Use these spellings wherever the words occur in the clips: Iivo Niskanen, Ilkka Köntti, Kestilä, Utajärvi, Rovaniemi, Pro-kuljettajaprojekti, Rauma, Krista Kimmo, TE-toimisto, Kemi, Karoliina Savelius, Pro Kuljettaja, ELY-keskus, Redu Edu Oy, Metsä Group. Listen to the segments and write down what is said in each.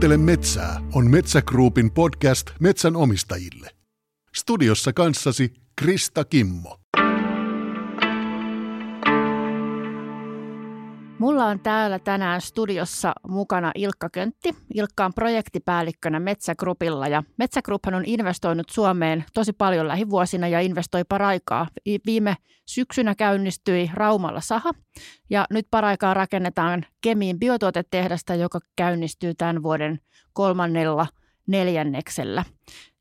Kuuntele metsää on Metsä Groupin podcast metsän omistajille. Studiossa kanssasi Krista Kimmo. Mulla on täällä tänään studiossa mukana Ilkka Köntti. Ilkka on projektipäällikkönä Metsä Groupilla ja Metsä Grouphan on investoinut Suomeen tosi paljon lähivuosina ja investoi paraikaa. Viime syksynä käynnistyi Raumalla saha ja nyt paraikaa rakennetaan Kemiin biotuotetehdasta, joka käynnistyy tämän vuoden 3./4.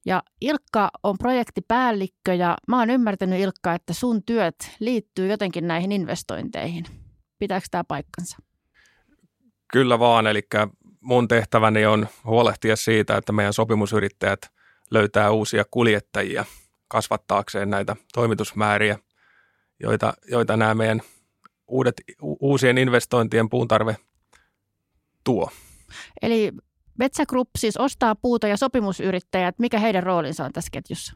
Ja Ilkka on projektipäällikkö ja mä oon ymmärtänyt, Ilkka, että sun työt liittyy jotenkin näihin investointeihin. Pitääkö tämä paikkansa? Kyllä vaan, eli mun tehtäväni on huolehtia siitä, että meidän sopimusyrittäjät löytää uusia kuljettajia kasvattaakseen näitä toimitusmääriä, joita nämä meidän uusien investointien puuntarve tuo. Eli Metsä Group siis ostaa puuta ja sopimusyrittäjät, mikä heidän roolinsa on tässä ketjussa?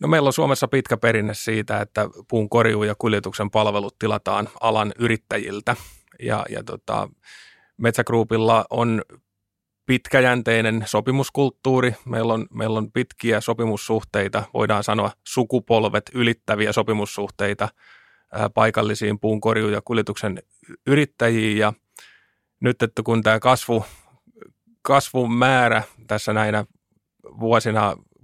No, meillä on Suomessa pitkä perinne siitä, että puun korjuu ja kuljetuksen palvelut tilataan alan yrittäjiltä ja Metsä Groupilla on pitkäjänteinen sopimuskulttuuri. Meillä on pitkiä sopimussuhteita, voidaan sanoa sukupolvet ylittäviä sopimussuhteita paikallisiin puun korjuu ja kuljetuksen yrittäjiin, ja nyt että kun tämä kasvun määrä tässä näinä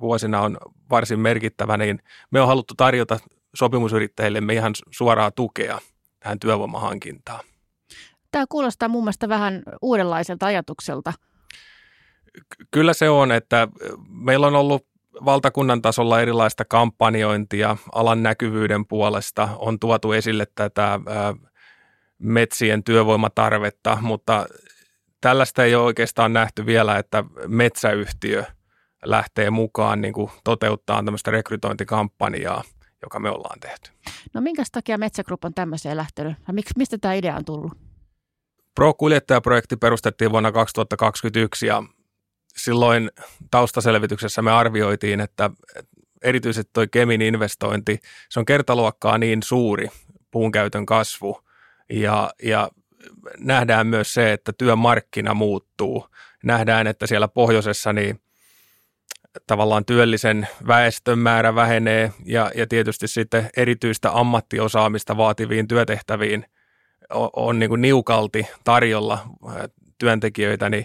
vuosina on varsin merkittävä, niin me on haluttu tarjota sopimusyrittäjillemme ihan suoraa tukea tähän työvoimahankintaan. Tämä kuulostaa muun muassa vähän uudenlaiselta ajatukselta. Kyllä se on, että meillä on ollut valtakunnan tasolla erilaista kampanjointia alan näkyvyyden puolesta, on tuotu esille tätä metsien työvoimatarvetta, mutta tällaista ei ole oikeastaan nähty vielä, että metsäyhtiö lähtee mukaan niin kuin toteuttaa tämmöistä rekrytointikampanjaa, joka me ollaan tehty. No, minkä takia Metsä Group on tämmöiseen lähtenyt? Mistä tämä idea on tullut? Pro-kuljettajaprojekti perustettiin vuonna 2021 ja silloin taustaselvityksessä me arvioitiin, että erityisesti tuo Kemin investointi, se on kertaluokkaa niin suuri puunkäytön kasvu ja nähdään myös se, että työmarkkina muuttuu. Nähdään, että siellä pohjoisessa niin tavallaan työllisen väestön määrä vähenee ja tietysti sitten erityistä ammattiosaamista vaativiin työtehtäviin on niin kuin niukalti tarjolla työntekijöitä, niin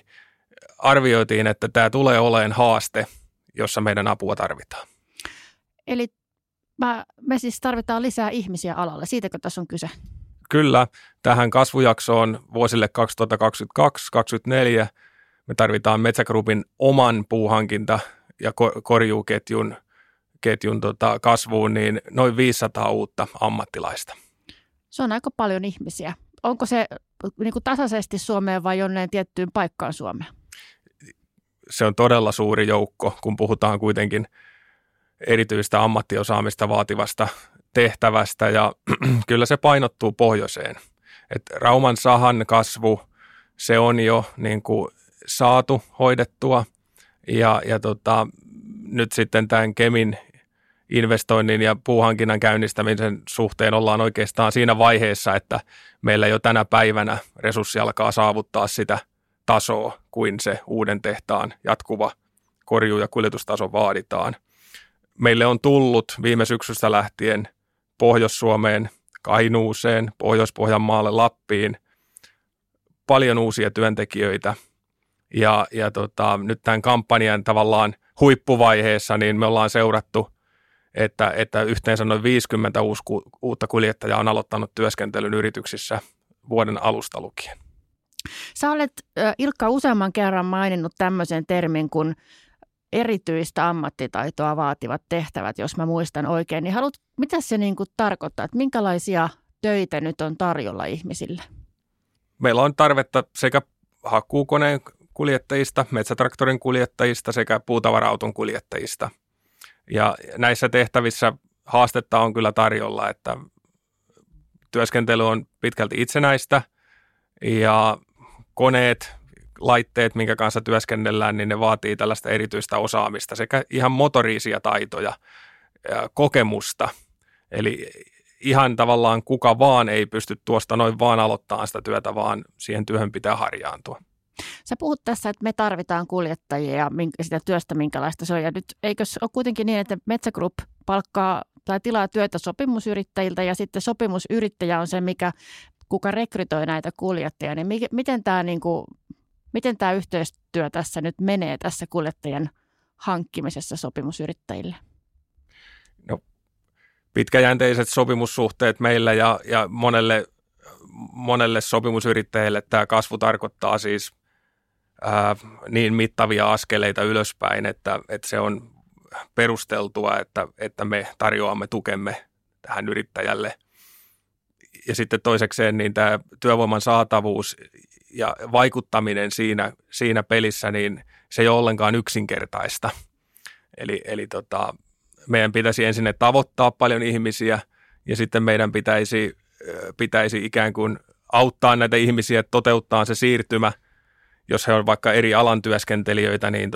arvioitiin, että tämä tulee olemaan haaste, jossa meidän apua tarvitaan. Eli me siis tarvitaan lisää ihmisiä alalle, siitäkö tässä on kyse? Kyllä, tähän kasvujaksoon vuosille 2022-2024 me tarvitaan Metsä Groupin oman puuhankinta- ja korjuuketjun kasvuun, niin noin 500 uutta ammattilaista. Se on aika paljon ihmisiä. Onko se niin kuin tasaisesti Suomeen vai jonneen tiettyyn paikkaan Suomeen? Se on todella suuri joukko, kun puhutaan kuitenkin erityistä ammattiosaamista vaativasta tehtävästä, ja kyllä se painottuu pohjoiseen. Et Rauman sahan kasvu, se on jo niin kuin saatu hoidettua. Ja nyt sitten tämän Kemin investoinnin ja puuhankinnan käynnistämisen suhteen ollaan oikeastaan siinä vaiheessa, että meillä jo tänä päivänä resurssi alkaa saavuttaa sitä tasoa, kuin se uuden tehtaan jatkuva korjuu- ja kuljetustaso vaaditaan. Meille on tullut viime syksystä lähtien Pohjois-Suomeen, Kainuuseen, Pohjois-Pohjanmaalle, Lappiin paljon uusia työntekijöitä. Nyt tämän kampanjan tavallaan huippuvaiheessa niin me ollaan seurattu, että yhteensä noin 50 uutta kuljettajaa on aloittanut työskentelyn yrityksissä vuoden alusta lukien. Sä olet, Ilkka, useamman kerran maininnut tämmöisen termin kuin erityistä ammattitaitoa vaativat tehtävät, jos mä muistan oikein. Niin mitä se niin kuin tarkoittaa, että minkälaisia töitä nyt on tarjolla ihmisille? Meillä on tarvetta sekä hakkuukoneen kuljettajista, metsätraktorin kuljettajista sekä puutavara-auton kuljettajista. Ja näissä tehtävissä haastetta on kyllä tarjolla, että työskentely on pitkälti itsenäistä ja koneet, laitteet, minkä kanssa työskennellään, niin ne vaatii tällaista erityistä osaamista sekä ihan motoriisia taitoja, kokemusta. Eli ihan tavallaan kuka vaan ei pysty tuosta noin vaan aloittamaan sitä työtä, vaan siihen työhön pitää harjaantua. Sä puhut tässä, että me tarvitaan kuljettajia ja sitä työstä, minkälaista se on. Ja nyt eikös ole kuitenkin niin, että Metsä Group palkkaa tai tilaa työtä sopimusyrittäjiltä ja sitten sopimusyrittäjä on se, kuka rekrytoi näitä kuljettajia. Niin miten tämä yhteistyö tässä nyt menee tässä kuljettajien hankkimisessa sopimusyrittäjille? No, pitkäjänteiset sopimussuhteet meillä ja monelle sopimusyrittäjälle tämä kasvu tarkoittaa siis niin mittavia askeleita ylöspäin, että se on perusteltua, että me tarjoamme tukemme tähän yrittäjälle. Ja sitten toisekseen niin tämä työvoiman saatavuus ja vaikuttaminen siinä pelissä, niin se ei ole ollenkaan yksinkertaista. Eli meidän pitäisi ensin tavoittaa paljon ihmisiä ja sitten meidän pitäisi ikään kuin auttaa näitä ihmisiä, että toteuttaa se siirtymä. Jos he ovat vaikka eri alan työskentelijöitä, niin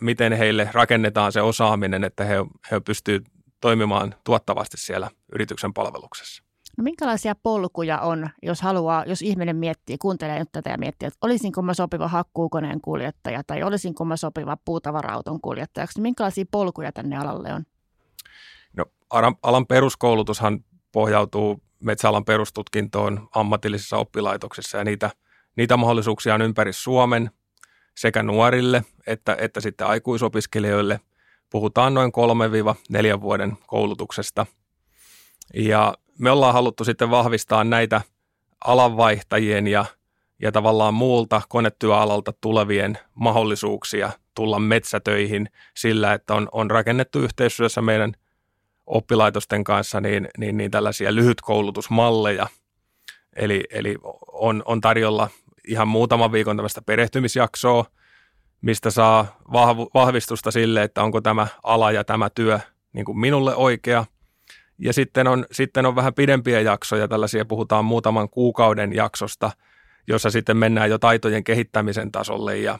miten heille rakennetaan se osaaminen, että he pystyvät toimimaan tuottavasti siellä yrityksen palveluksessa. No minkälaisia polkuja on, jos ihminen miettii, kuuntelee nyt tätä ja miettii, että olisinko mä sopiva hakkuukoneen kuljettaja tai olisinko mä sopiva puutavara-auton kuljettajaksi, niin minkälaisia polkuja tänne alalle on? No alan peruskoulutushan pohjautuu metsäalan perustutkintoon ammatillisissa oppilaitoksissa ja niitä mahdollisuuksia on ympäri Suomen sekä nuorille että sitten aikuisopiskelijoille. Puhutaan noin 3-4 vuoden koulutuksesta ja me ollaan haluttu sitten vahvistaa näitä alanvaihtajien ja tavallaan muulta konetyöalalta tulevien mahdollisuuksia tulla metsätöihin sillä, että on rakennettu yhteistyössä meidän oppilaitosten kanssa niin tällaisia lyhytkoulutusmalleja. Eli on tarjolla ihan muutaman viikon tämmöistä perehtymisjaksoa, mistä saa vahvistusta sille, että onko tämä ala ja tämä työ niin kuin minulle oikea. Ja sitten on vähän pidempiä jaksoja, tällaisia puhutaan muutaman kuukauden jaksosta, jossa sitten mennään jo taitojen kehittämisen tasolle ja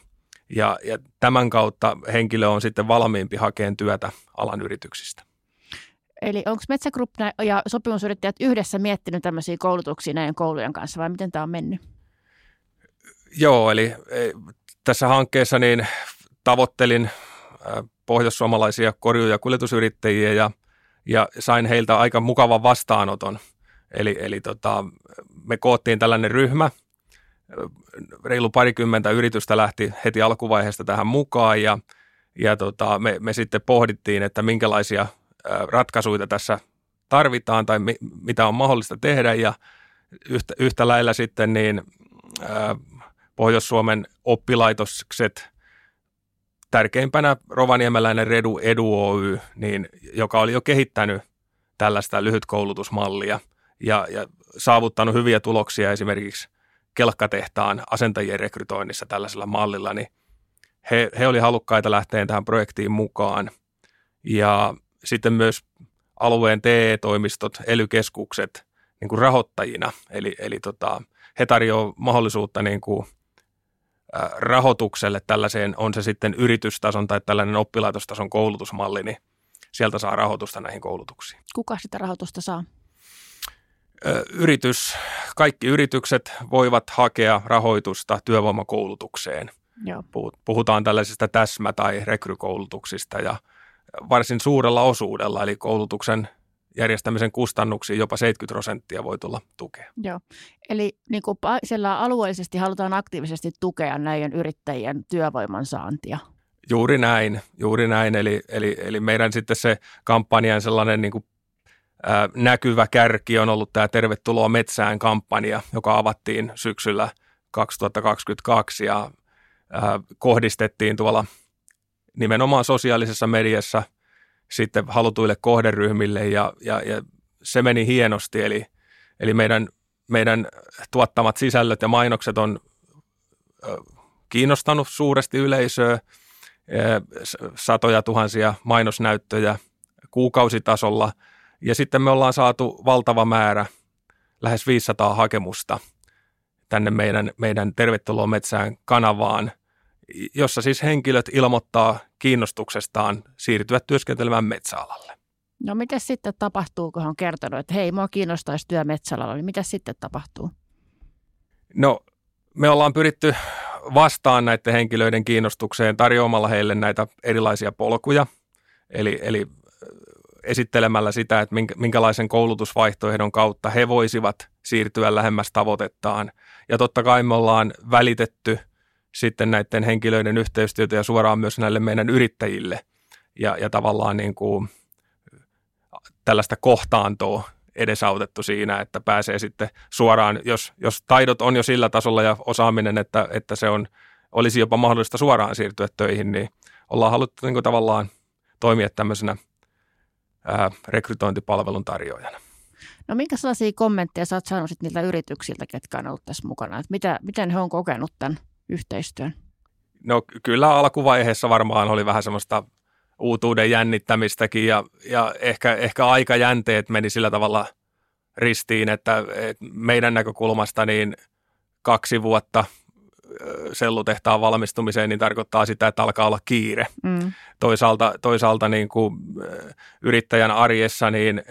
tämän kautta henkilö on sitten valmiimpi hakemaan työtä alan yrityksistä. Eli onko Metsä Group ja sopimusyrittäjät yhdessä miettinyt tämmöisiä koulutuksia näiden koulujen kanssa vai miten tämä on mennyt? Joo, eli tässä hankkeessa niin tavoittelin pohjoissuomalaisia korjuu- ja kuljetusyrittäjiä ja sain heiltä aika mukavan vastaanoton. Eli me koottiin tällainen ryhmä, reilu 20 yritystä lähti heti alkuvaiheesta tähän mukaan ja me sitten pohdittiin, että minkälaisia ratkaisuja tässä tarvitaan tai mitä on mahdollista tehdä ja yhtä lailla sitten niin Pohjois-Suomen oppilaitokset, tärkeimpänä rovaniemeläinen Redu Edu Oy, niin, joka oli jo kehittänyt tällaista lyhytkoulutusmallia ja saavuttanut hyviä tuloksia esimerkiksi kelkkatehtaan asentajien rekrytoinnissa tällaisella mallilla, niin he oli halukkaita lähteä tähän projektiin mukaan. Ja sitten myös alueen TE-toimistot, ELY-keskukset niin kuin rahoittajina, eli he tarjoavat mahdollisuutta niin kuin rahoitukselle tällaiseen, on se sitten yritystason tai tällainen oppilaitostason koulutusmalli, niin sieltä saa rahoitusta näihin koulutuksiin. Kuka sitä rahoitusta saa? Yritys. Kaikki yritykset voivat hakea rahoitusta työvoimakoulutukseen. Joo. Puhutaan tällaisista täsmä- tai rekrykoulutuksista ja varsin suurella osuudella, eli koulutuksen järjestämisen kustannuksiin jopa 70% voi tulla tukea. Joo, eli niin kuin alueellisesti halutaan aktiivisesti tukea näiden yrittäjien työvoiman saantia. Juuri näin. Eli meidän sitten se kampanjan sellainen niin kuin, näkyvä kärki on ollut tämä Tervetuloa metsään -kampanja, joka avattiin syksyllä 2022 ja kohdistettiin tuolla nimenomaan sosiaalisessa mediassa sitten halutuille kohderyhmille ja se meni hienosti, eli meidän tuottamat sisällöt ja mainokset on kiinnostanut suuresti yleisöä, satoja tuhansia mainosnäyttöjä kuukausitasolla ja sitten me ollaan saatu valtava määrä, lähes 500 hakemusta tänne meidän Tervetuloa metsään -kanavaan, jossa siis henkilöt ilmoittaa kiinnostuksestaan siirtyä työskentelemään metsäalalle. No mitä sitten tapahtuu, kun on kertonut, että hei, mua kiinnostaisi työ metsäalalla, niin mitä sitten tapahtuu? No Me ollaan pyritty vastaan näiden henkilöiden kiinnostukseen tarjoamalla heille näitä erilaisia polkuja, eli esittelemällä sitä, että minkälaisen koulutusvaihtoehdon kautta he voisivat siirtyä lähemmäs tavoitettaan. Ja totta kai me ollaan välitetty sitten näiden henkilöiden yhteistyötä ja suoraan myös näille meidän yrittäjille ja tavallaan niin kuin tällaista kohtaantoa edesautettu siinä, että pääsee sitten suoraan, jos taidot on jo sillä tasolla ja osaaminen, että se olisi jopa mahdollista suoraan siirtyä töihin, niin ollaan haluttu niin kuin tavallaan toimia tämmöisenä rekrytointipalvelun tarjoajana. No minkä sellaisia kommentteja sä oot saanut sit niiltä yrityksiltä, ketkä on ollut tässä mukana? Miten he on kokenut tämän yhteistyön? No kyllä alkuvaiheessa varmaan oli vähän semmoista uutuuden jännittämistäkin ja ehkä aikajänteet meni sillä tavalla ristiin, että meidän näkökulmasta niin 2 vuotta sellutehtaan valmistumiseen niin tarkoittaa sitä, että alkaa olla kiire. Mm. Toisaalta niin kuin yrittäjän arjessa niin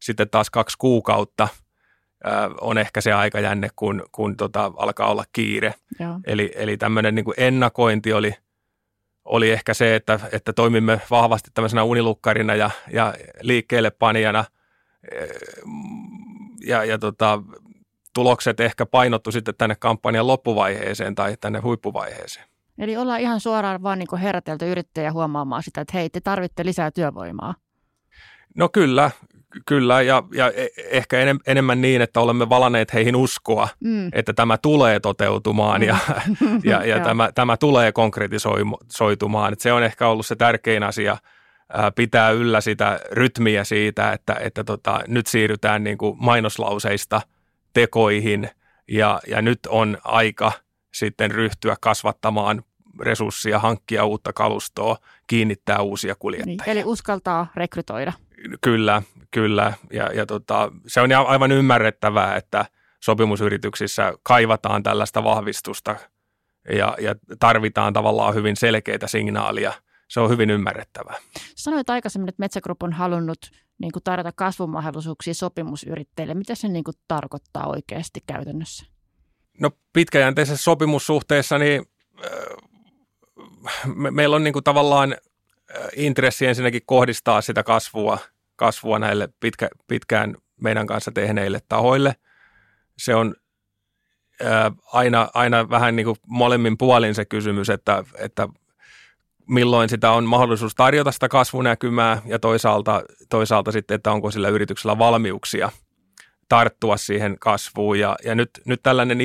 sitten taas 2 kuukautta on ehkä se aikajänne, kun alkaa olla kiire. Joo. Eli tämmöinen niin kuin ennakointi oli ehkä se, että toimimme vahvasti tämmöisenä unilukkarina ja liikkeelle panijana ja tulokset ehkä painottu sitten tänne kampanjan loppuvaiheeseen tai tänne huippuvaiheeseen. Eli ollaan ihan suoraan vaan niin herätelty yrittäjä huomaamaan sitä, että hei, te tarvitte lisää työvoimaa. No kyllä ja ehkä enemmän niin, että olemme valaneet heihin uskoa, että tämä tulee toteutumaan ja tämä tulee konkretisoitumaan. Et se on ehkä ollut se tärkein asia, pitää yllä sitä rytmiä siitä, että nyt siirrytään niin kuin mainoslauseista tekoihin ja nyt on aika sitten ryhtyä kasvattamaan resurssia, hankkia uutta kalustoa, kiinnittää uusia kuljettajia. Niin, eli uskaltaa rekrytoida. Kyllä. Ja se on aivan ymmärrettävää, että sopimusyrityksissä kaivataan tällaista vahvistusta ja tarvitaan tavallaan hyvin selkeitä signaalia. Se on hyvin ymmärrettävää. Sanoit aikaisemmin, että Metsä Group on halunnut niin kuin tarjota kasvumahdollisuuksia sopimusyrittäjille. Mitä se niin kuin tarkoittaa oikeasti käytännössä? No pitkäjänteisessä sopimussuhteessa niin meillä on niin kuin tavallaan intressi ensinnäkin kohdistaa sitä kasvua näille pitkään meidän kanssa tehneille tahoille. Se on aina vähän niin kuin molemmin puolin se kysymys, että milloin sitä on mahdollisuus tarjota sitä kasvunäkymää ja toisaalta sitten, että onko sillä yrityksellä valmiuksia tarttua siihen kasvuun. Ja nyt tällainen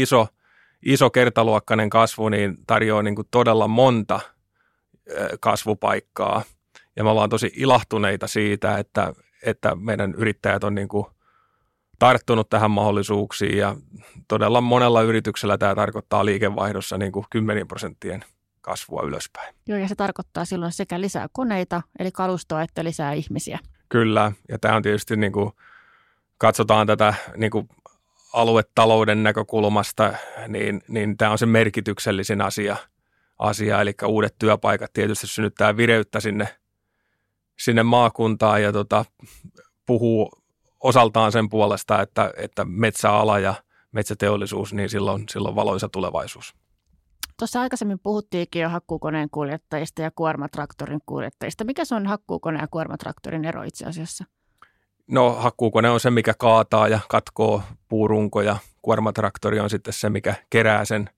iso kertaluokkainen kasvu niin tarjoaa niin kuin todella monta kasvupaikkaa. Ja me ollaan tosi ilahtuneita siitä, että meidän yrittäjät on niin kuin tarttunut tähän mahdollisuuksiin ja todella monella yrityksellä tämä tarkoittaa liikevaihdossa niin kuin 10% kasvua ylöspäin. Joo, ja se tarkoittaa silloin sekä lisää koneita, eli kalustoa, että lisää ihmisiä. Kyllä, ja tämä on tietysti, niin kuin, katsotaan tätä niin kuin aluetalouden näkökulmasta, niin tämä on se merkityksellisin asia, eli uudet työpaikat tietysti synnyttää vireyttä sinne maakuntaan ja puhuu osaltaan sen puolesta, että metsäala ja metsäteollisuus, niin silloin valoisa tulevaisuus. Tuossa aikaisemmin puhuttiinkin jo hakkuukoneen kuljettajista ja kuormatraktorin kuljettajista. Mikä se on hakkuukoneen ja kuormatraktorin ero itse asiassa? No hakkuukone on se, mikä kaataa ja katkoo puurunkoja. Kuormatraktori on sitten se, mikä kerää sen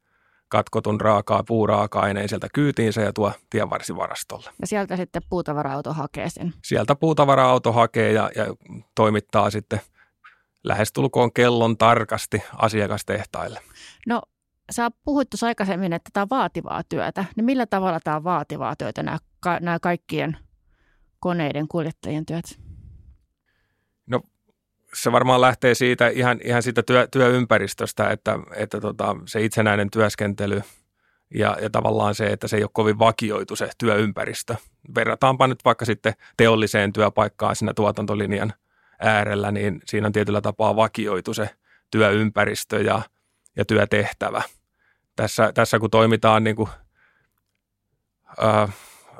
katkotun puuraaka-aineen sieltä kyytiinsä ja tuo tienvarsivarastolle. Ja sieltä sitten puutavara-auto hakee sen? Sieltä puutavara-auto hakee ja toimittaa sitten lähestulkoon kellon tarkasti asiakastehtaille. No sä puhuit tuossa aikaisemmin, että tämä on vaativaa työtä. Niin millä tavalla tämä on vaativaa työtä, nämä kaikkien koneiden kuljettajien työt? No se varmaan lähtee siitä ihan siitä työympäristöstä, että se itsenäinen työskentely ja tavallaan se, että se ei ole kovin vakioitu se työympäristö. Verrataanpa nyt vaikka sitten teolliseen työpaikkaan siinä tuotantolinjan äärellä, niin siinä on tietyllä tapaa vakioitu se työympäristö ja työtehtävä. Tässä kun toimitaan niin kuin,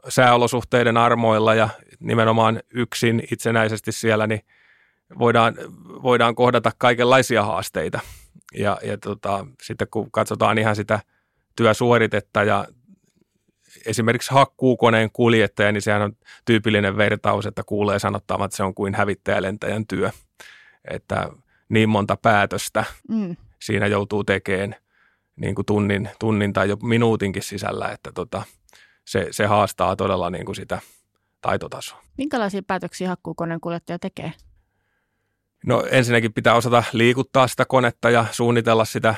sääolosuhteiden armoilla ja nimenomaan yksin itsenäisesti siellä, niin voidaan kohdata kaikenlaisia haasteita Ja sitten kun katsotaan ihan sitä työsuoritetta ja esimerkiksi hakkuukoneen kuljettaja, niin sehän on tyypillinen vertaus, että kuulee sanottavan, että se on kuin hävittäjälentäjän työ. Että niin monta päätöstä siinä joutuu tekemään niin kuin tunnin tai jo minuutinkin sisällä, että se haastaa todella niin kuin sitä taitotasoa. Minkälaisia päätöksiä hakkuukoneen kuljettaja tekee? No ensinnäkin pitää osata liikuttaa sitä konetta ja suunnitella sitä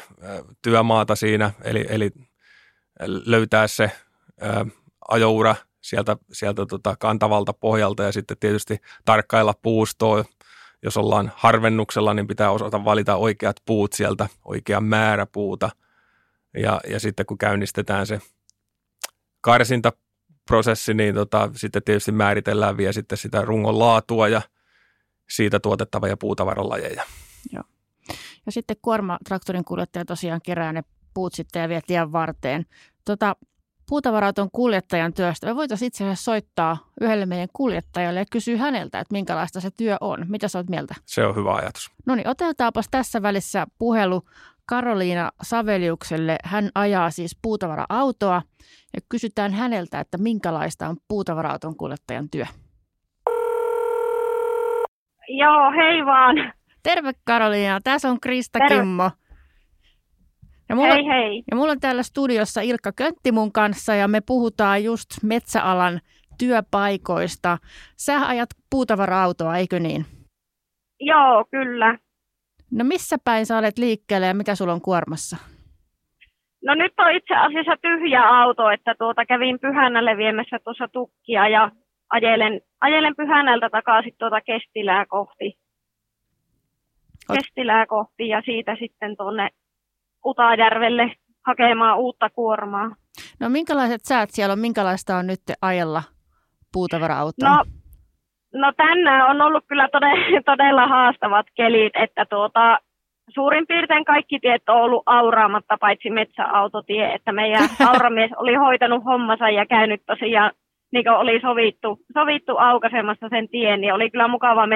työmaata siinä, eli löytää se ajoura sieltä kantavalta pohjalta ja sitten tietysti tarkkailla puustoa. Jos ollaan harvennuksella, niin pitää osata valita oikeat puut sieltä, oikea määrä puuta. Ja sitten kun käynnistetään se karsintaprosessi, niin sitten tietysti määritellään vielä sitten sitä rungon laatua ja siitä tuotettavia puutavaralajeja. Joo. Ja sitten kuormatraktorin kuljettaja tosiaan kerää ne puut sitten ja vie tien varteen. Puutavarat on kuljettajan työstä. Me voitaisiin itse asiassa soittaa yhdelle meidän kuljettajalle ja kysyä häneltä, että minkälaista se työ on. Mitä sä oot mieltä? Se on hyvä ajatus. No niin, otetaanpas tässä välissä puhelu Karoliina Saveliukselle. Hän ajaa siis puutavara-autoa ja kysytään häneltä, että minkälaista on puutavara-auton kuljettajan työ. Joo, hei vaan. Terve Karoliina, tässä on Krista Kimmo. Ja hei. Ja mulla on täällä studiossa Ilkka Köntti mun kanssa ja me puhutaan just metsäalan työpaikoista. Sä ajat puutavara-autoa, eikö niin? Joo, kyllä. No missä päin sä olet liikkeelle ja mitä sulla on kuormassa? No nyt on itse asiassa tyhjä auto, että kävin Pyhännälle viemässä tuossa tukkia ja ajelen Pyhännältä takaisin Kestilää kohti. Kestilää kohti ja siitä sitten tuonne Utajärvelle hakemaan uutta kuormaa. No minkälaiset säät siellä on? Minkälaista on nyt ajella puutavara-autoa? No tänään on ollut kyllä todella haastavat kelit, että suurin piirtein kaikki tiet on ollut auraamatta, paitsi metsäautotie, että meidän auramies oli hoitanut hommansa ja käynyt tosiaan, niin kuin oli sovittu aukaisemassa sen tien, niin oli kyllä mukava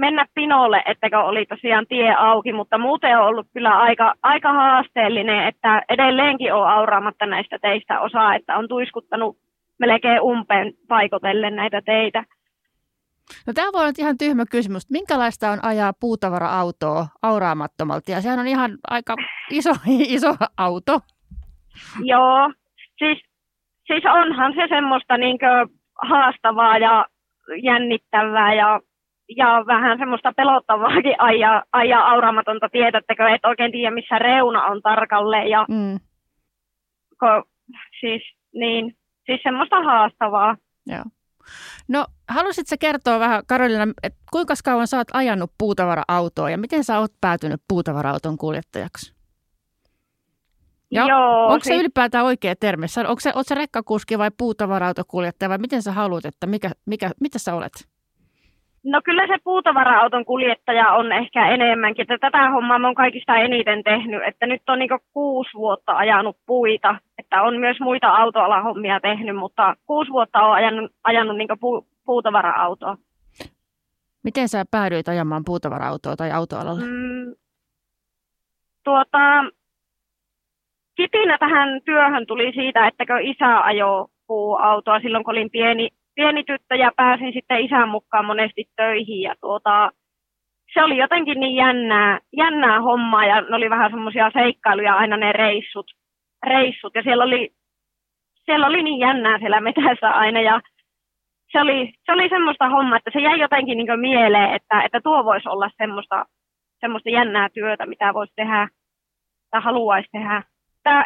mennä pinolle, että oli tosiaan tie auki, mutta muuten on ollut kyllä aika haasteellinen, että edelleenkin on auraamatta näistä teistä osaa, että on tuiskuttanut melkein umpeen paikotellen näitä teitä. No tämä voi olla ihan tyhmä kysymys. Minkälaista on ajaa puutavara-autoa auraamattomalta? Ja sehän on ihan aika iso auto. Joo, siis onhan se semmoista haastavaa ja jännittävää ja vähän semmoista pelottavaakin ajaa auraamatonta tietä, että et oikein tiedä, missä reuna on tarkalleen. Ja, siis semmoista haastavaa. Joo. No halusitko kertoa vähän, Karoliina, että kuinka kauan sä oot ajanut puutavara-autoa ja miten sä oot päätynyt puutavara-auton kuljettajaksi? Ja onko se ylipäätään oikea termi? Oot sä rekkakuski vai puutavara-autokuljettaja vai miten sä haluat, että mitä sä olet? No kyllä se puutavara-auton kuljettaja on ehkä enemmänkin. Tätä hommaa mä oon kaikista eniten tehnyt, että nyt on 6 vuotta ajanut puita. Että on myös muita autoalahommia tehnyt, mutta 6 vuotta oon ajanut puutavara-autoa. Miten sä päädyit ajamaan puutavara-autoa tai autoalalle? Kipinä tähän työhön tuli siitä, että kun isä ajoi puuautoa silloin, kun olin pieni tyttö ja pääsin sitten isän mukaan monesti töihin ja se oli jotenkin niin jännää hommaa ja ne oli vähän semmoisia seikkailuja aina ne reissut ja siellä oli niin jännää siellä metässä aina ja se oli semmoista hommaa, että se jäi jotenkin niin kuin mieleen, että tuo voisi olla semmoista jännää työtä, mitä voisi tehdä tai haluaisi tehdä.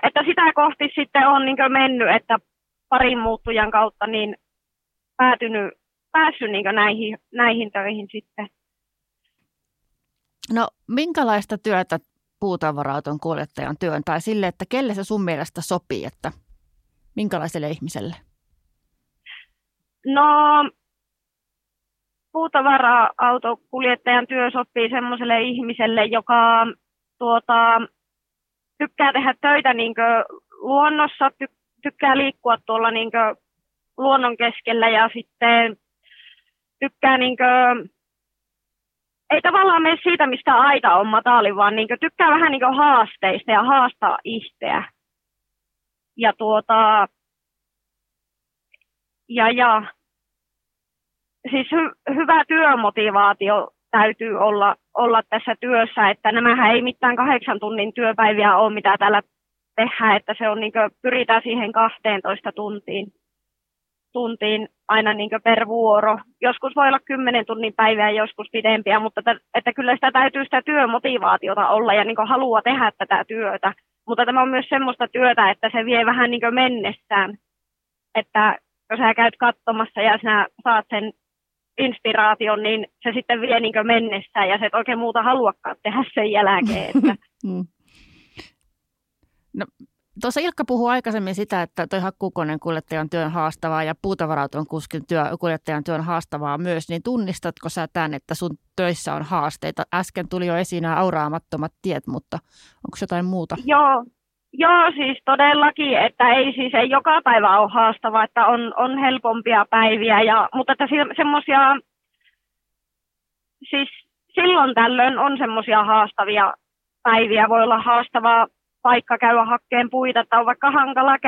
Että sitä kohti sitten on niin kuin mennyt, että parin muuttujan kautta niin päässyt niin näihin töihin sitten. No minkälaista työtä puutavara-auton kuljettajan työn tai sille, että kelle se sun mielestä sopii, että minkälaiselle ihmiselle? No puutavara-auton kuljettajan työ sopii semmoiselle ihmiselle, joka tykkää tehdä töitä niin luonnossa, tykkää liikkua tuolla niin luonnon keskellä ja sitten tykkää ei tavallaan mene siitä, mistä aita on matali, vaan niin tykkää vähän niin haasteista ja haastaa itseä. Ja siis hyvä työmotivaatio täytyy olla tässä työssä, että nämähän ei mitään 8 tunnin työpäiviä ole, mitä täällä tehdään, että se on niin kuin, pyritään siihen 12 tuntiin aina niin kuin per vuoro. Joskus voi olla 10 tunnin päivää, joskus pidempiä, mutta että kyllä sitä täytyy sitä työmotivaatiota olla ja niin kuin halua tehdä tätä työtä. Mutta tämä on myös semmoista työtä, että se vie vähän niin kuin mennessään, että kun sä käyt katsomassa ja sinä saat sen inspiraation, niin se sitten vie niin kuin mennessään ja se et oikein muuta haluakaan tehdä sen jälkeen. Että. No, tuossa Ilkka puhui aikaisemmin sitä, että toi hakkuukoneen kuljettajan työn haastavaa ja puutavarauton kuskin kuljettajan työn haastavaa myös, niin tunnistatko sä tämän, että sun töissä on haasteita? Äsken tuli jo esiin nämä auraamattomat tiet, mutta onko jotain muuta? Joo, siis todellakin, että ei joka päivä ole haastavaa, että on helpompia päiviä, mutta että semmoisia, siis silloin tällöin on semmoisia haastavia päiviä, voi olla haastavaa paikka käydä hakkeen puita, tai on vaikka hankala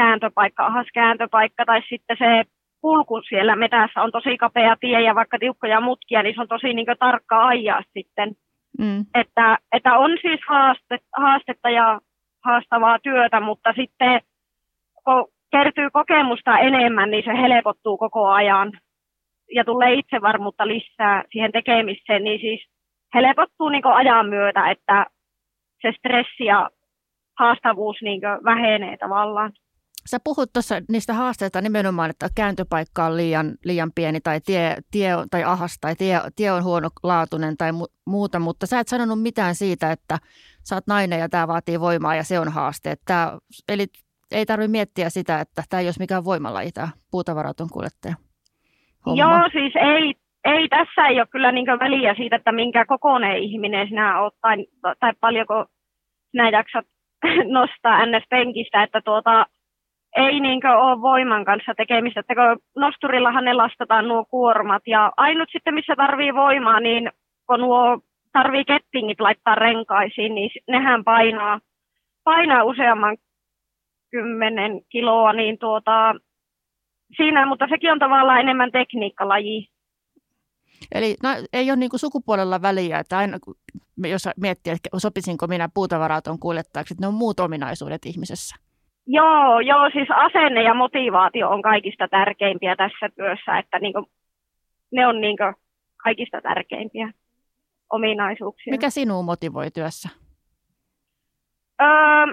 kääntöpaikka, tai sitten se kulku siellä metässä on tosi kapea tie ja vaikka tiukkoja mutkia, niin se on tosi niin kuin tarkka ajaa sitten. Että on siis haastetta ja haastavaa työtä, mutta sitten kun kertyy kokemusta enemmän, niin se helpottuu koko ajan ja tulee itsevarmuutta lisää siihen tekemiseen, niin siis helpottuu niin kuin ajan myötä, että se stressi ja haastavuus niin kuin vähenee tavallaan. Sä puhut tuossa niistä haasteista nimenomaan, että kääntöpaikka on liian pieni tai tie on huonolaatuinen tai muuta, mutta sä et sanonut mitään siitä, että sä oot nainen ja tämä vaatii voimaa ja se on haaste. Eli ei tarvitse miettiä sitä, että tämä ei olisi mikään voimalaji tämä puutavarauton kuljettaja. Joo, siis ei tässä ei ole kyllä niin kuin väliä siitä, että minkä kokoinen ihminen sinä oot tai paljonko sinä jaksat nostaa NS-penkistä, että ei niinkö ole voiman kanssa tekemistä, että kun nosturillahan ne lastataan nuo kuormat ja ainut sitten missä tarvii voimaa, niin kun nuo tarvii kettingit laittaa renkaisiin, niin nehän painaa useamman 10 kiloa, niin siinä, mutta sekin on tavallaan enemmän tekniikkalaji. Eli ei ole niin kuin sukupuolella väliä, että aina jos miettii, että sopisinko minä puutavarauton kuljettajaksi, että ne on muut ominaisuudet ihmisessä. Joo, siis asenne ja motivaatio on kaikista tärkeimpiä tässä työssä, että niin kuin, ne on niin kuin kaikista tärkeimpiä ominaisuuksia. Mikä sinua motivoi työssä?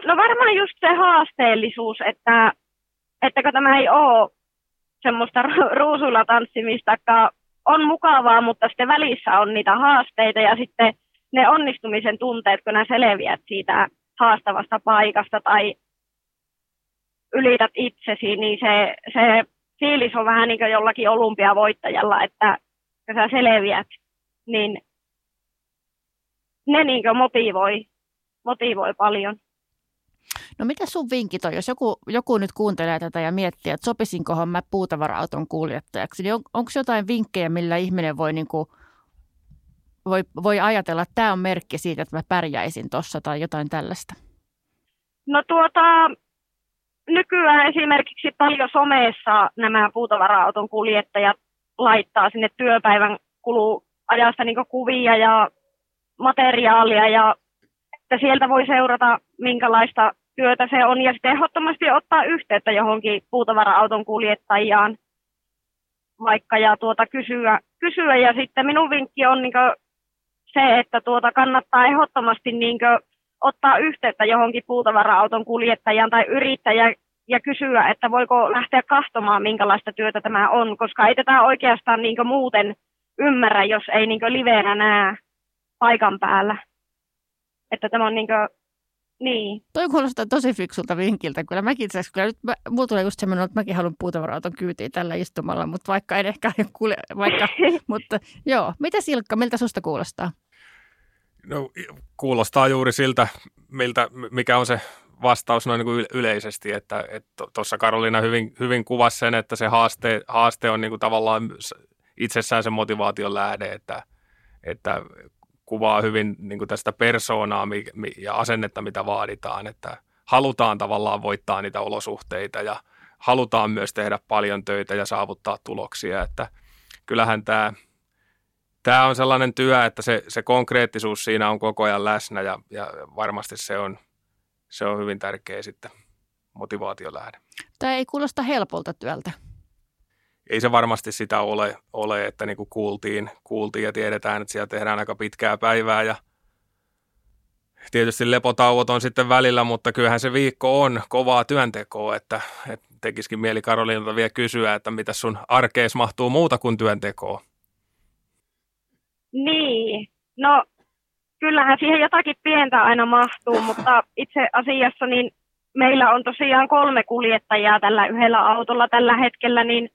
No varmaan just se haasteellisuus, että kun tämä ei ole semmoista ruusuilla tanssimistakaan, on mukavaa, mutta sitten välissä on niitä haasteita ja sitten ne onnistumisen tunteet, kun nää selviät siitä haastavasta paikasta tai ylität itsesi, niin se fiilis on vähän niin kuin jollakin olympiavoittajalla, että kun sä selviät, niin ne niin kuin motivoi paljon. No mitä sun vinkit on, jos joku nyt kuuntelee tätä ja miettii, että sopisinkohan mä puutavara-auton kuljettajaksi, niin onko jotain vinkkejä, millä ihminen voi, niin kuin, voi ajatella, että tämä on merkki siitä, että mä pärjäisin tuossa tai jotain tällaista? No nykyään esimerkiksi paljon someessa nämä puutavara-auton kuljettajat laittaa sinne työpäivän kuluajasta niin kuin kuvia ja materiaalia ja että sieltä voi seurata, minkälaista työtä se on ja sitten ehdottomasti ottaa yhteyttä johonkin puutavara-auton kuljettajaan vaikka ja kysyä. Ja sitten minun vinkki on niin kuin se, että kannattaa ehdottomasti niin kuin ottaa yhteyttä johonkin puutavara-auton kuljettajaan tai yrittäjään ja kysyä, että voiko lähteä katsomaan, minkälaista työtä tämä on, koska ei tätä oikeastaan niin kuin muuten ymmärrä, jos ei niin kuin liveenä näe paikan päällä. Että tämä on niin kuin, niin. Toi kuulostaa tosi fiksulta vinkiltä. Kyllä mäkin itse asiassa, mulla tulee just semmoinen, että mäkin haluan puutavara-auton kyytiin tällä istumalla, mutta vaikka en ehkä kuule, mutta joo. Mitäs Ilkka, miltä susta kuulostaa? No, kuulostaa juuri siltä, mikä on se vastaus noin niin kuin yleisesti, että tuossa Karoliina hyvin kuvasi sen, että se haaste on niin kuin tavallaan itsessään se motivaation lähde, että kuvaa hyvin niin kuin tästä persoonaa ja asennetta, mitä vaaditaan, että halutaan tavallaan voittaa niitä olosuhteita ja halutaan myös tehdä paljon töitä ja saavuttaa tuloksia, että kyllähän tämä on sellainen työ, että se konkreettisuus siinä on koko ajan läsnä ja varmasti se on hyvin tärkeä sitten motivaatiolähde. Tämä ei kuulosta helpolta työltä. Ei se varmasti sitä ole että niin kuin kuultiin ja tiedetään, että siellä tehdään aika pitkää päivää ja tietysti lepotauot on sitten välillä, mutta kyllähän se viikko on kovaa työntekoa, että tekisikin mieli Karoliinalta vielä kysyä, että mitä sun arkees mahtuu muuta kuin työntekoa? Niin, no kyllähän siihen jotakin pientä aina mahtuu, mutta itse asiassa niin meillä on tosiaan 3 kuljettajaa tällä yhdellä autolla tällä hetkellä, niin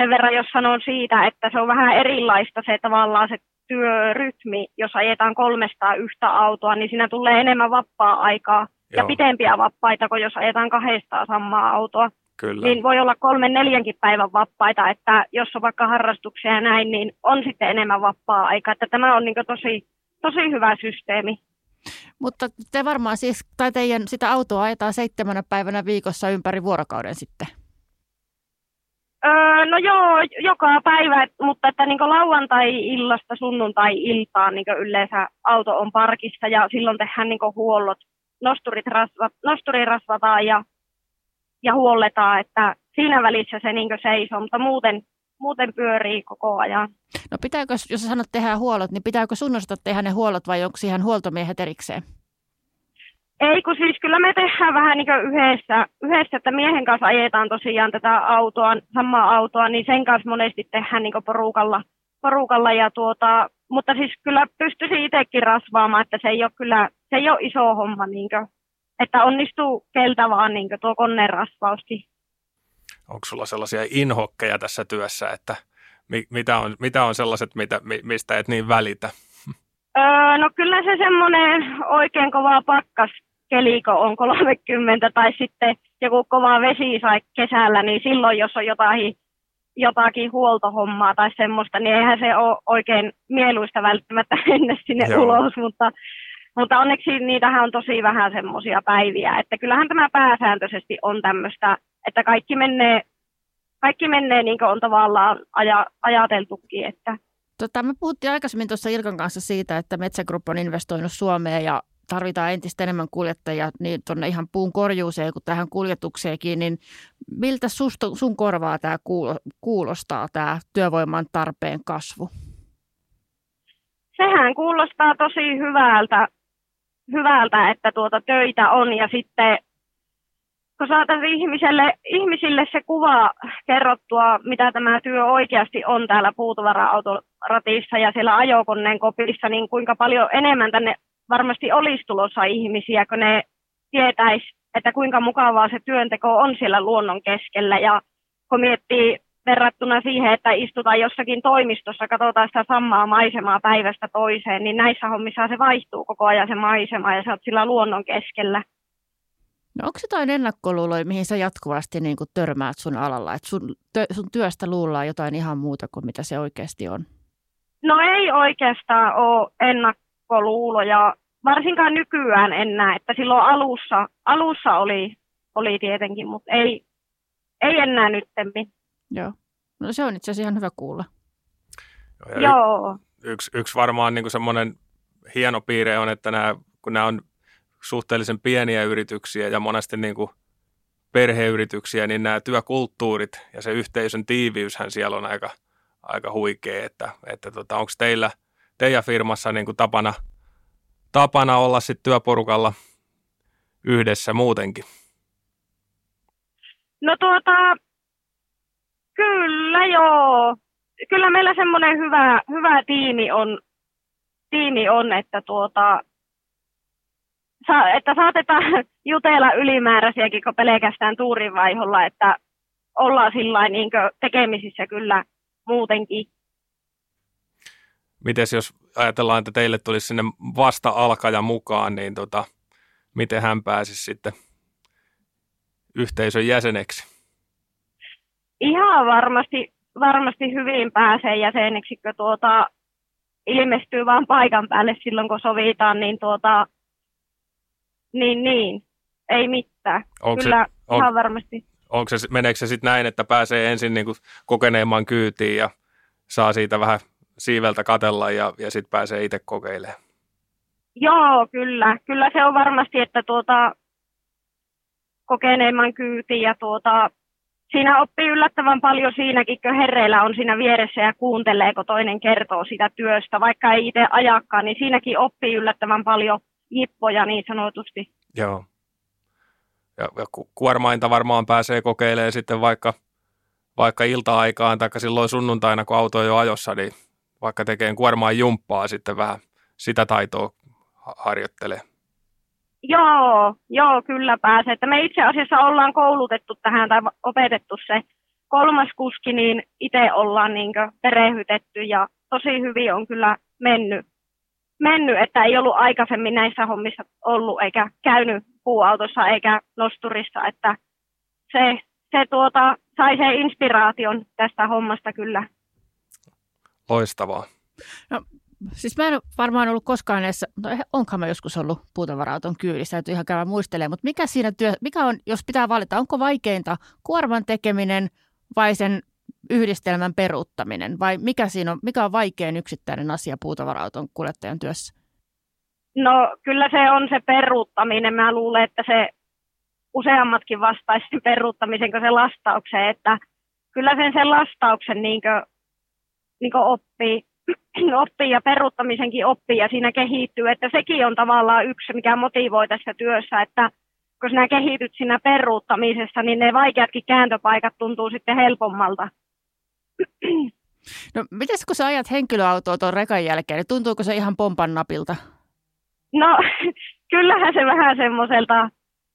sen verran jos sanon siitä, että se on vähän erilaista se tavallaan se työrytmi, jos ajetaan 300 yhtä autoa, niin siinä tulee enemmän vapaa-aikaa ja pitempiä vapaita kuin jos ajetaan 200 samaa autoa. Kyllä. Niin voi olla 3-4 päivän vapaita, että jos on vaikka harrastuksia ja näin, niin on sitten enemmän vapaa-aikaa. Että tämä on niin kuin tosi hyvä systeemi. Mutta te varmaan siis, tai teidän sitä autoa ajetaan 7 päivänä viikossa ympäri vuorokauden sitten? No joo, joka päivä, mutta että niin kuin lauantai-illasta sunnuntai-iltaan niin kuin yleensä auto on parkissa ja silloin tehdään niin kuin huollot, nosturi rasvataan ja huolletaan, että siinä välissä se niin kuin seisoo, mutta muuten pyörii koko ajan. No pitääkö, jos sä sanot tehdään huollot, niin pitääkö sun osata tehdä ne huollot vai onko siihen huoltomiehet erikseen? Ei, kun siis kyllä me tehdään vähän niin kuin yhdessä, että miehen kanssa ajetaan tosiaan tätä samaa autoa, niin sen kanssa monesti tehdään niin kuin porukalla mutta siis kyllä pystyisi itsekin rasvaamaan, että se ei ole iso homma, niin kuin, että onnistuu keltä vaan niin kuin tuo koneen rasvauskin. Onko sulla sellaisia inhokkeja tässä työssä, että mitä on sellaiset, mistä et niin välitä? No kyllä se semmoinen oikein kova pakkaskeliko on 30 tai sitten joku kova vesi sai kesällä, niin silloin jos on jotakin huoltohommaa tai semmoista, niin eihän se ole oikein mieluista välttämättä mennä sinne ulos, mutta onneksi niitähän on tosi vähän semmoisia päiviä, että kyllähän tämä pääsääntöisesti on tämmöistä, että kaikki menee niin kuin on tavallaan ajateltukin, että me puhuttiin aikaisemmin tuossa Ilkan kanssa siitä, että Metsä Group on investoinut Suomeen ja tarvitaan entistä enemmän kuljettajia niin tuonne ihan puun korjuuseen kuin tähän kuljetukseenkin. Niin miltä sun korvaa tämä kuulostaa, tämä työvoiman tarpeen kasvu? Sehän kuulostaa tosi hyvältä että töitä on ja sitten kun saataisiin ihmisille se kuva kerrottua, mitä tämä työ oikeasti on täällä puutavara-autoratissa ja siellä ajokoneen kopissa, niin kuinka paljon enemmän tänne varmasti olisi tulossa ihmisiä, kun ne tietäisi, että kuinka mukavaa se työnteko on siellä luonnon keskellä. Ja kun miettii verrattuna siihen, että istutaan jossakin toimistossa, katsotaan sitä samaa maisemaa päivästä toiseen, niin näissä hommissa se vaihtuu koko ajan se maisema ja sä oot sillä luonnon keskellä. No onko jotain ennakkoluuloja, mihin sä jatkuvasti niin kuin törmäät sun alalla? Että sun työstä luullaan jotain ihan muuta kuin mitä se oikeasti on? No ei oikeastaan ole ennakkoluuloja, varsinkaan nykyään enää. Että silloin alussa oli tietenkin, mutta ei enää nyttemmin. Joo, no se on itse asiassa ihan hyvä kuulla. Joo. Yksi varmaan niin kuin semmoinen hieno piirre on, että kun nämä on suhteellisen pieniä yrityksiä ja monesti niin kuin perheyrityksiä, niin nämä työkulttuurit ja se yhteisön tiiviyshän siellä on aika huikea, että onko teidän firmassa niin kuin tapana olla sitten työporukalla yhdessä muutenkin? No kyllä joo. Kyllä meillä semmoinen hyvä tiimi on, että että saatetaan jutella ylimääräisiäkin, kun pelkästään tuurinvaiholla, että ollaan sillain niin kuin tekemisissä kyllä muutenkin. Mites jos ajatellaan, että teille tulisi sinne vasta alkaja mukaan, niin miten hän pääsisi sitten yhteisön jäseneksi? Ihan varmasti hyvin pääsee jäseneksi, kun ilmestyy vaan paikan päälle silloin, kun sovitaan, niin niin. Ei mitään. Kyllä, varmasti. Meneekö se sitten näin, että pääsee ensin niin kuin kokeneemman kyytiin ja saa siitä vähän siiveltä katella ja sitten pääsee itse kokeilemaan? Joo, kyllä. Kyllä se on varmasti, että kokeneemman kyytiin ja siinä oppii yllättävän paljon siinäkin, kun herreillä on siinä vieressä ja kuuntelee, kun toinen kertoo sitä työstä, vaikka ei itse ajakaan, niin siinäkin oppii yllättävän paljon jippoja niin sanotusti. Joo. Ja kuormainta varmaan pääsee kokeilemaan sitten vaikka ilta-aikaan tai silloin sunnuntaina, kun auto on jo ajossa, niin vaikka tekee kuormaan jumppaa sitten vähän sitä taitoa harjoittelee. Joo, kyllä pääsee. Että me itse asiassa ollaan koulutettu tähän tai opetettu se kolmas kuski, niin itse ollaan niinkö perehdytetty ja tosi hyvin on kyllä mennyt, että ei ollut aikaisemmin näissä hommissa ollut eikä käynyt puuautossa eikä nosturissa, että se sai sen inspiraation tästä hommasta kyllä. Loistavaa. No. Siis mä en varmaan ollut koskaan näissä, onkaan mä joskus ollut puutavara-auton kyydissä, täytyy ihan käydä muistelemaan, mutta mikä on, jos pitää valita, onko vaikeinta kuorman tekeminen vai sen yhdistelmän peruuttaminen, vai mikä on vaikein yksittäinen asia puutavara-auton kuljettajan työssä? No kyllä se on se peruuttaminen, mä luulen, että se useammatkin vastaisi sen peruuttamisen kuin se lastaukseen, että kyllä sen lastauksen niin kuin oppii ja peruuttamisenkin oppii ja siinä kehittyy, että sekin on tavallaan yksi, mikä motivoi tässä työssä, että kun sinä kehityt siinä peruuttamisessa, niin ne vaikeatkin kääntöpaikat tuntuu sitten helpommalta. No mites kun sä ajat henkilöautoa tuon rekan jälkeen, niin tuntuuko se ihan pompan napilta? No kyllähän se vähän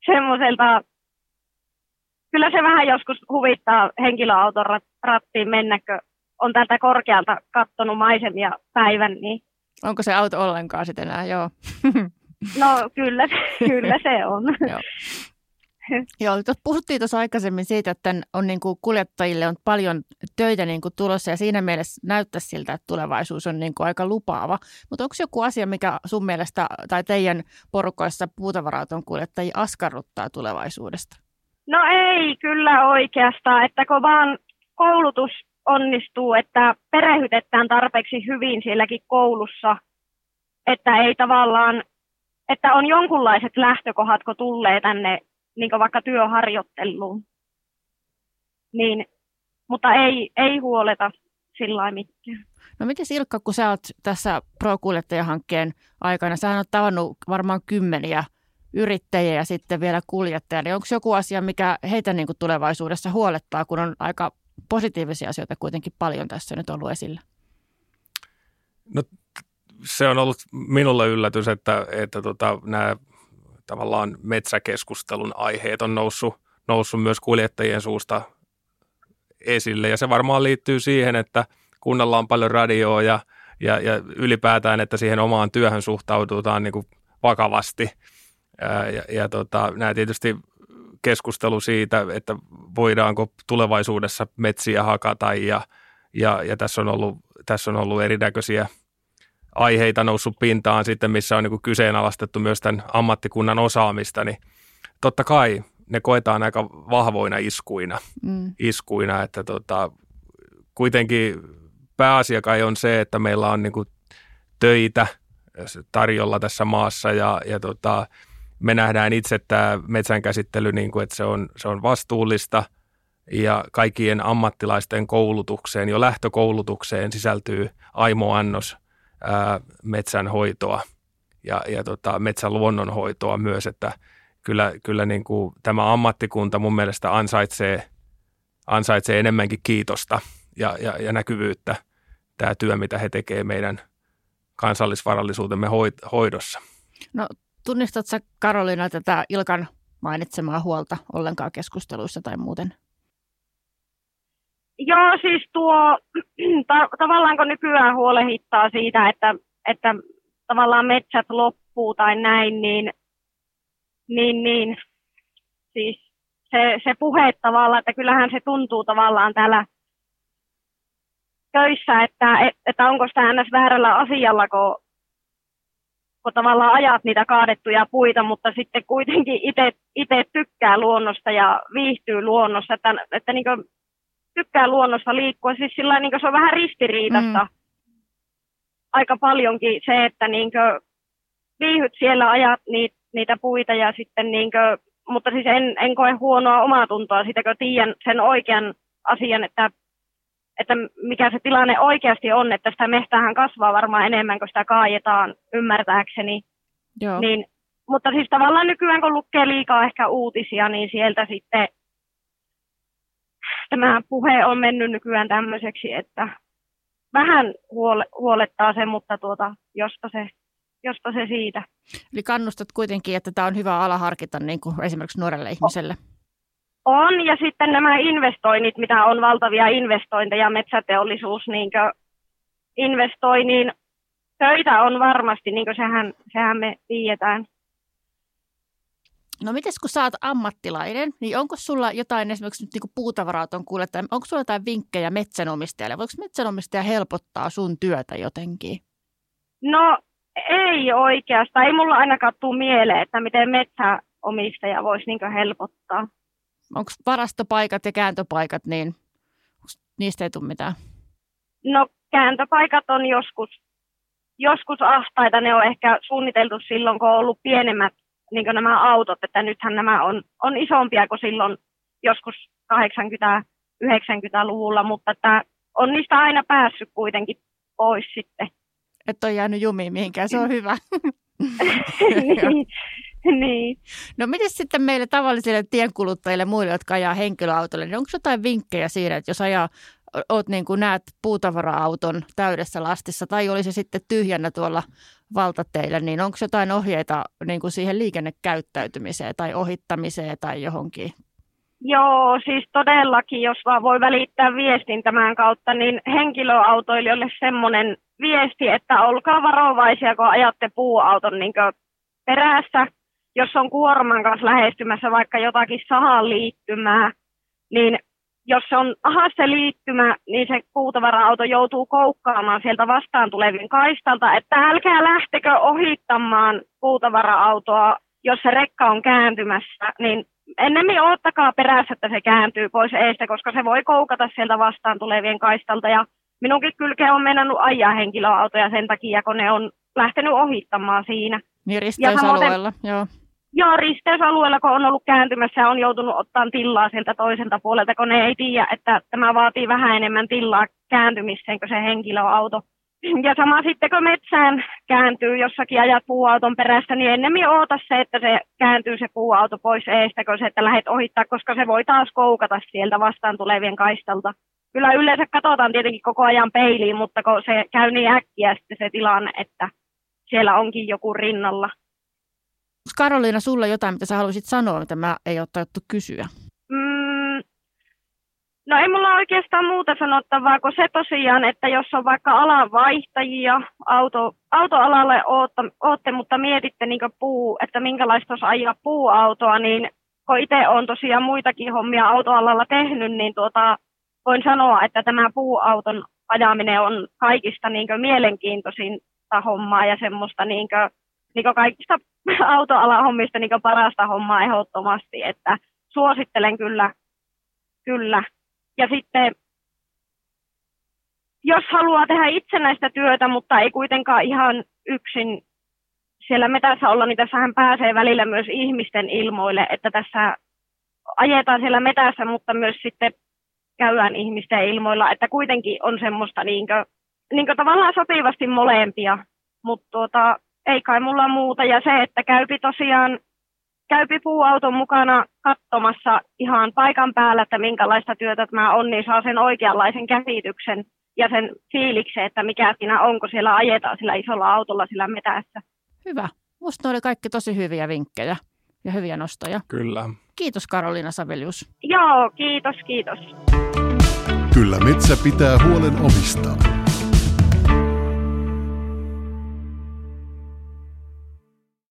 semmoiselta, kyllä se vähän joskus huvittaa henkilöauton rattiin mennäkö. On tältä korkealta katsonut maisemia päivän. Niin. Onko se auto ollenkaan sitten enää? Joo. No kyllä se on. Joo, puhuttiin tuossa aikaisemmin siitä, että on niin kuin kuljettajille on paljon töitä niin kuin tulossa ja siinä mielessä näyttäisi siltä, että tulevaisuus on niin kuin aika lupaava. Mutta onko joku asia, mikä sun mielestä tai teidän porukoissa puutavara-auton kuljettajia askarruttaa tulevaisuudesta? No ei kyllä oikeastaan, että kun vaan koulutus onnistuu, että perehdytetään tarpeeksi hyvin sielläkin koulussa, että ei tavallaan, että on jonkunlaiset lähtökohdat, kun tulee tänne niin vaikka työharjoitteluun, niin, mutta ei huoleta sillä lailla mitään. No mites Ilkka, kun sä oot tässä Pro-kuljettajahankkeen aikana, sä oot tavannut varmaan kymmeniä yrittäjiä ja sitten vielä kuljettajia, niin onko joku asia, mikä heitä niin kuin tulevaisuudessa huolettaa, kun on aika positiivisia asioita kuitenkin paljon tässä nyt on ollut esillä? No, se on ollut minulle yllätys, että nämä tavallaan metsäkeskustelun aiheet on noussut myös kuljettajien suusta esille. Ja se varmaan liittyy siihen, että kunnalla on paljon radioa ja ylipäätään, että siihen omaan työhön suhtaudutaan niin kuin vakavasti. Ja nämä tietysti keskustelu siitä, että voidaanko tulevaisuudessa metsiä hakata ja tässä on ollut erinäköisiä aiheita noussut pintaan sitten, missä on niin kuin kyseenalaistettu myös tämän ammattikunnan osaamista, niin totta kai ne koetaan aika vahvoina iskuina että kuitenkin pääasia kai on se, että meillä on niin kuin töitä tarjolla tässä maassa ja me nähdään itse tämä metsänkäsittely, niin kuin, että se on vastuullista ja kaikkien ammattilaisten koulutukseen, jo lähtökoulutukseen sisältyy aimoannos metsänhoitoa ja metsän luonnonhoitoa myös, että kyllä niin kuin tämä ammattikunta mun mielestä ansaitsee enemmänkin kiitosta ja näkyvyyttä tämä työ, mitä he tekevät meidän kansallisvarallisuutemme hoidossa. No. Tunnistatko Karoliina tätä Ilkan mainitsemaa huolta ollenkaan keskusteluissa tai muuten? Joo, siis tuo tavallaan kun nykyään huolehittaa siitä, että tavallaan metsät loppuu tai näin, niin siis se puhe tavallaan, että kyllähän se tuntuu tavallaan täällä töissä, että onko sitä ns. Väärällä asialla, kun tavallaan ajat niitä kaadettuja puita, mutta sitten kuitenkin itse tykkää luonnosta ja viihtyy luonnossa, että niin kuin tykkää luonnossa liikkua, siis sillä niin kuin se on vähän ristiriitasta aika paljonkin se, että niin kuin viihyt siellä, ajat niitä puita ja sitten niin kuin, mutta siis en koe huonoa omaa tuntoa siitä, kun tiedän sen oikean asian, että mikä se tilanne oikeasti on, että sitä mehtähän kasvaa varmaan enemmän, kun sitä kaajetaan, ymmärtääkseni. Joo. Niin, mutta siis tavallaan nykyään, kun lukee liikaa ehkä uutisia, niin sieltä sitten tämä puhe on mennyt nykyään tämmöiseksi, että vähän huolettaa se, mutta jospa se siitä. Eli kannustat kuitenkin, että tämä on hyvä ala harkita niin kuin esimerkiksi nuorelle ihmiselle. On, ja sitten nämä investoinnit, mitä on valtavia investointeja, metsäteollisuus niinkö investoi, niin töitä on varmasti, niinkö sehän me tiedetään. No mites kun sä oot ammattilainen, niin onko sulla jotain esimerkiksi nyt niinku puutavaraton kuljettaja, onko sulla jotain vinkkejä metsänomistajalle? Voiko metsänomistaja helpottaa sun työtä jotenkin? No ei oikeastaan, ei mulla ainakaan tule mieleen, että miten metsäomistaja voisi niinkö helpottaa. Onko varastopaikat ja kääntöpaikat, niin niistä ei tule mitään? No kääntöpaikat on joskus ahtaita. Ne on ehkä suunniteltu silloin, kun on ollut pienemmät niin kuin nämä autot. Että nythän nämä on isompia kuin silloin joskus 80-90-luvulla, mutta että on niistä aina päässyt kuitenkin pois sitten. Et ole jäänyt jumiin mihinkään, se on hyvä. Niin. Niin. No mites sitten meille tavallisille tienkuluttajille, muille, jotka ajaa henkilöautolle, niin onko jotain vinkkejä siinä, että jos oot niin kuin näet puutavara-auton täydessä lastissa tai oli se sitten tyhjänä tuolla valtateillä, niin onko jotain ohjeita niin kuin siihen liikennekäyttäytymiseen tai ohittamiseen tai johonkin? Joo, siis todellakin, jos vaan voi välittää viestin tämän kautta, niin henkilöautoilijoille semmoinen viesti, että olkaa varovaisia, kun ajatte puuauton niin kuin perässä. Jos on kuorman kanssa lähestymässä vaikka jotakin sahan liittymää, niin jos on se liittymä, niin se puutavara-auto joutuu koukkaamaan sieltä vastaan tuleviin kaistalta, että älkää lähtekö ohittamaan puutavara-autoa, jos se rekka on kääntymässä, niin ennemmin odottakaa perässä, että se kääntyy pois eestä, koska se voi koukata sieltä vastaan tulevien kaistalta. Ja minunkin kylkeen on mennyt ajaa henkilöautoja sen takia, kun ne on lähtenyt ohittamaan siinä. Niin risteysalueella, joo. Joo, risteysalueella, kun on ollut kääntymässä ja on joutunut ottamaan tilaa sieltä toiselta puolelta, kun ne ei tiedä, että tämä vaatii vähän enemmän tilaa kääntymiseen kuin se henkilöauto. Ja sama sitten, kun metsään kääntyy jossakin ajat puuauton perässä, niin ennemmin oota se, että se kääntyy se puuauto pois eestä, kun se, että lähdet ohittaa, koska se voi taas koukata sieltä vastaan tulevien kaistalta. Kyllä yleensä katsotaan tietenkin koko ajan peiliin, mutta kun se käy niin äkkiä sitten se tilanne, että siellä onkin joku rinnalla. Karoliina, sulla jotain, mitä sä haluaisit sanoa, mitä mä ei ole tajuttu kysyä? No ei mulla oikeastaan muuta sanottavaa kuin se tosiaan, että jos on vaikka alanvaihtajia, autoalalle ootte, mutta mietitte niin kuin että minkälaista olisi ajaa puuautoa, niin kun itse olen tosiaan muitakin hommia autoalalla tehnyt, niin voin sanoa, että tämä puuauton ajaminen on kaikista niin kuin mielenkiintoisin hommaa ja semmoista niin kuin kaikista autoalan hommista niin kuin parasta hommaa ehdottomasti, että suosittelen kyllä. Ja sitten jos haluaa tehdä itsenäistä työtä, mutta ei kuitenkaan ihan yksin siellä metsässä olla, niin tässähän pääsee välillä myös ihmisten ilmoille, että tässä ajetaan siellä metsässä, mutta myös sitten käydään ihmisten ilmoilla, että kuitenkin on semmoista niin kuin tavallaan sopivasti molempia, mutta ei kai mulla muuta. Ja se, että käypi puuauton mukana katsomassa ihan paikan päällä, että minkälaista työtä tämä on, niin saa sen oikeanlaisen käsityksen ja sen fiiliksen, että mikä siinä on, kun siellä ajetaan sillä isolla autolla sillä metässä. Hyvä. Musta oli kaikki tosi hyviä vinkkejä ja hyviä nostoja. Kyllä. Kiitos Karoliina Savelius. Joo, kiitos. Kyllä metsä pitää huolen omistaan.